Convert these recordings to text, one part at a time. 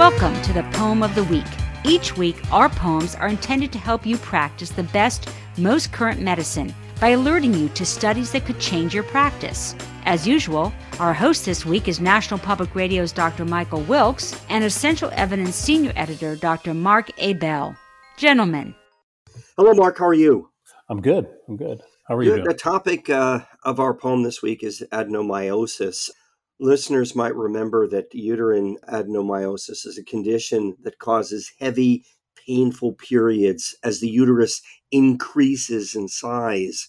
Welcome to the Poem of the Week. Each week, our poems are intended to help you practice the best, most current medicine by alerting you to studies that could change your practice. As usual, our host this week is National Public Radio's Dr. Michael Wilkes and Essential Evidence Senior Editor, Dr. Mark Abel. Gentlemen. Hello, Mark. How are you? I'm good. How are you doing? The topic of our poem this week is adenomyosis. Listeners might remember that uterine adenomyosis is a condition that causes heavy, painful periods as the uterus increases in size.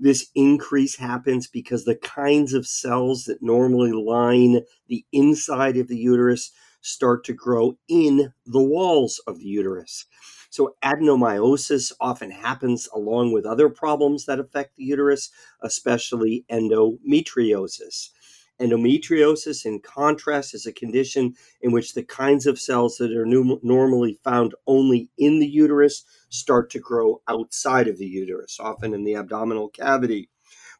This increase happens because the kinds of cells that normally line the inside of the uterus start to grow in the walls of the uterus. So adenomyosis often happens along with other problems that affect the uterus, especially endometriosis. Endometriosis, in contrast, is a condition in which the kinds of cells that are normally found only in the uterus start to grow outside of the uterus, often in the abdominal cavity.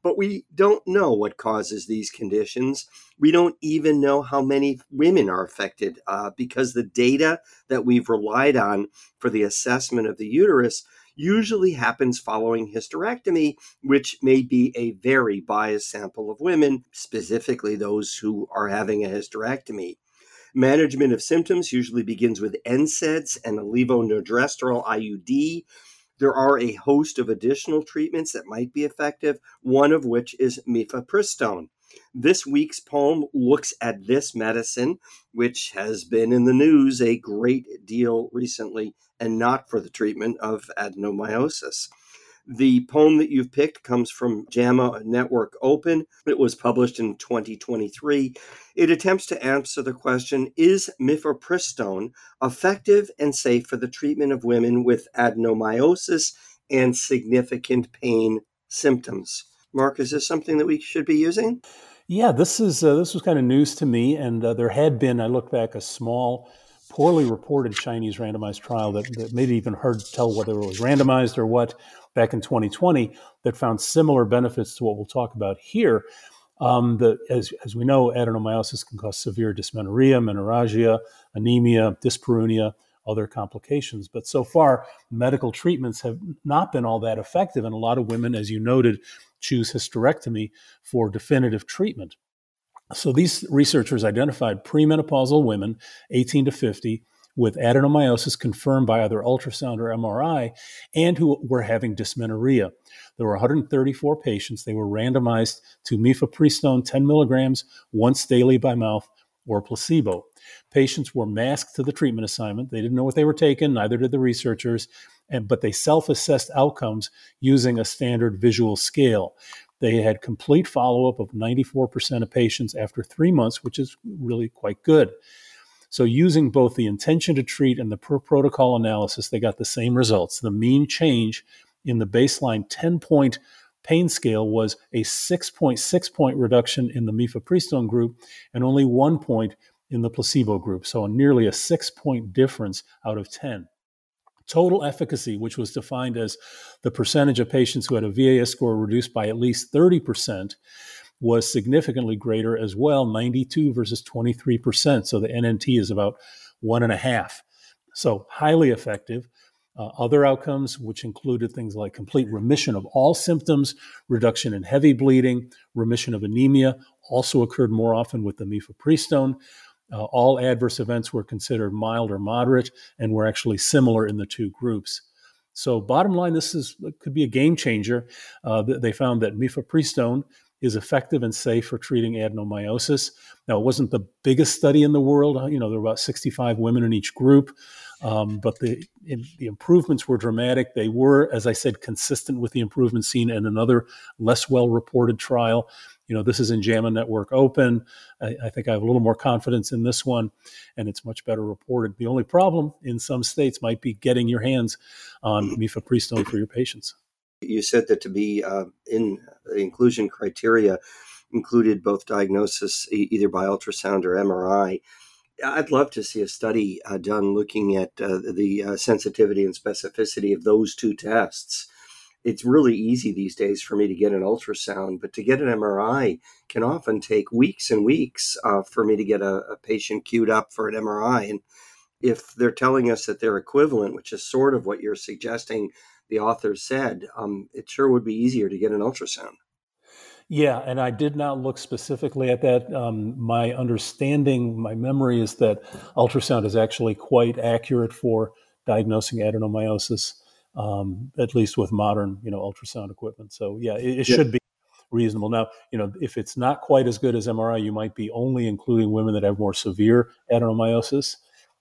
But we don't know what causes these conditions. We don't even know how many women are affected because the data that we've relied on for the assessment of the uterus usually happens following hysterectomy, which may be a very biased sample of women, specifically those who are having a hysterectomy. Management of symptoms usually begins with NSAIDs and a levonorgestrel IUD. There are a host of additional treatments that might be effective, one of which is mifepristone. This week's poem looks at this medicine, which has been in the news a great deal recently, and not for the treatment of adenomyosis. The poem that you've picked comes from JAMA Network Open. It was published in 2023. It attempts to answer the question, is mifepristone effective and safe for the treatment of women with adenomyosis and significant pain symptoms? Mark, is this something that we should be using? Yeah, this was kind of news to me, and there had been, I look back, a small, poorly reported Chinese randomized trial that maybe even hard to tell whether it was randomized or what, back in 2020, that found similar benefits to what we'll talk about here. As we know, adenomyosis can cause severe dysmenorrhea, menorrhagia, anemia, dyspareunia, other complications. But so far, medical treatments have not been all that effective, and a lot of women, as you noted, choose hysterectomy for definitive treatment. So these researchers identified premenopausal women, 18 to 50, with adenomyosis confirmed by either ultrasound or MRI, and who were having dysmenorrhea. There were 134 patients. They were randomized to mifepristone 10 milligrams once daily by mouth or placebo. Patients were masked to the treatment assignment. They didn't know what they were taking, neither did the researchers, but they self-assessed outcomes using a standard visual scale. They had complete follow-up of 94% of patients after 3 months, which is really quite good. So using both the intention to treat and the per-protocol analysis, they got the same results. The mean change in the baseline 10-point pain scale was a 6.6-point reduction in the mifepristone group and only 1 point in the placebo group, so nearly a 6-point difference out of 10. Total efficacy, which was defined as the percentage of patients who had a VAS score reduced by at least 30%, was significantly greater as well, 92 versus 23%. So the NNT is about 1.5. So highly effective. Other outcomes, which included things like complete remission of all symptoms, reduction in heavy bleeding, remission of anemia, also occurred more often with the mifepristone. All adverse events were considered mild or moderate and were actually similar in the two groups. So bottom line, this could be a game changer. They found that mifepristone is effective and safe for treating adenomyosis. Now, it wasn't the biggest study in the world. There were about 65 women in each group, but the improvements were dramatic. They were, as I said, consistent with the improvements seen in another less well-reported trial. This is in JAMA Network Open. I think I have a little more confidence in this one, and it's much better reported. The only problem in some states might be getting your hands on mifepristone for your patients. You said that to be in the inclusion criteria included both diagnosis either by ultrasound or MRI. I'd love to see a study done looking at the sensitivity and specificity of those two tests. It's really easy these days for me to get an ultrasound, but to get an MRI can often take weeks and weeks for me to get a patient queued up for an MRI. And if they're telling us that they're equivalent, which is sort of what you're suggesting the author said, it sure would be easier to get an ultrasound. Yeah, and I did not look specifically at that. My understanding, my memory is that ultrasound is actually quite accurate for diagnosing adenomyosis, at least with modern, ultrasound equipment. So yeah, it should be reasonable. Now, if it's not quite as good as MRI, you might be only including women that have more severe adenomyosis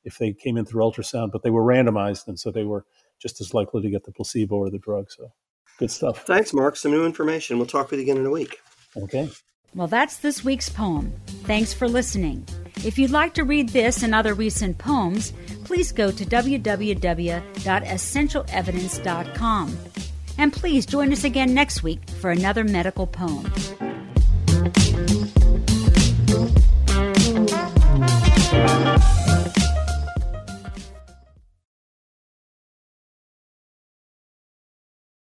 if they came in through ultrasound, but they were randomized, and so they were just as likely to get the placebo or the drug. So good stuff. Thanks, Mark. Some new information. We'll talk with you again in a week. Okay. Well, that's this week's poem. Thanks for listening. If you'd like to read this and other recent poems, please go to www.essentialevidence.com. And please join us again next week for another medical poem.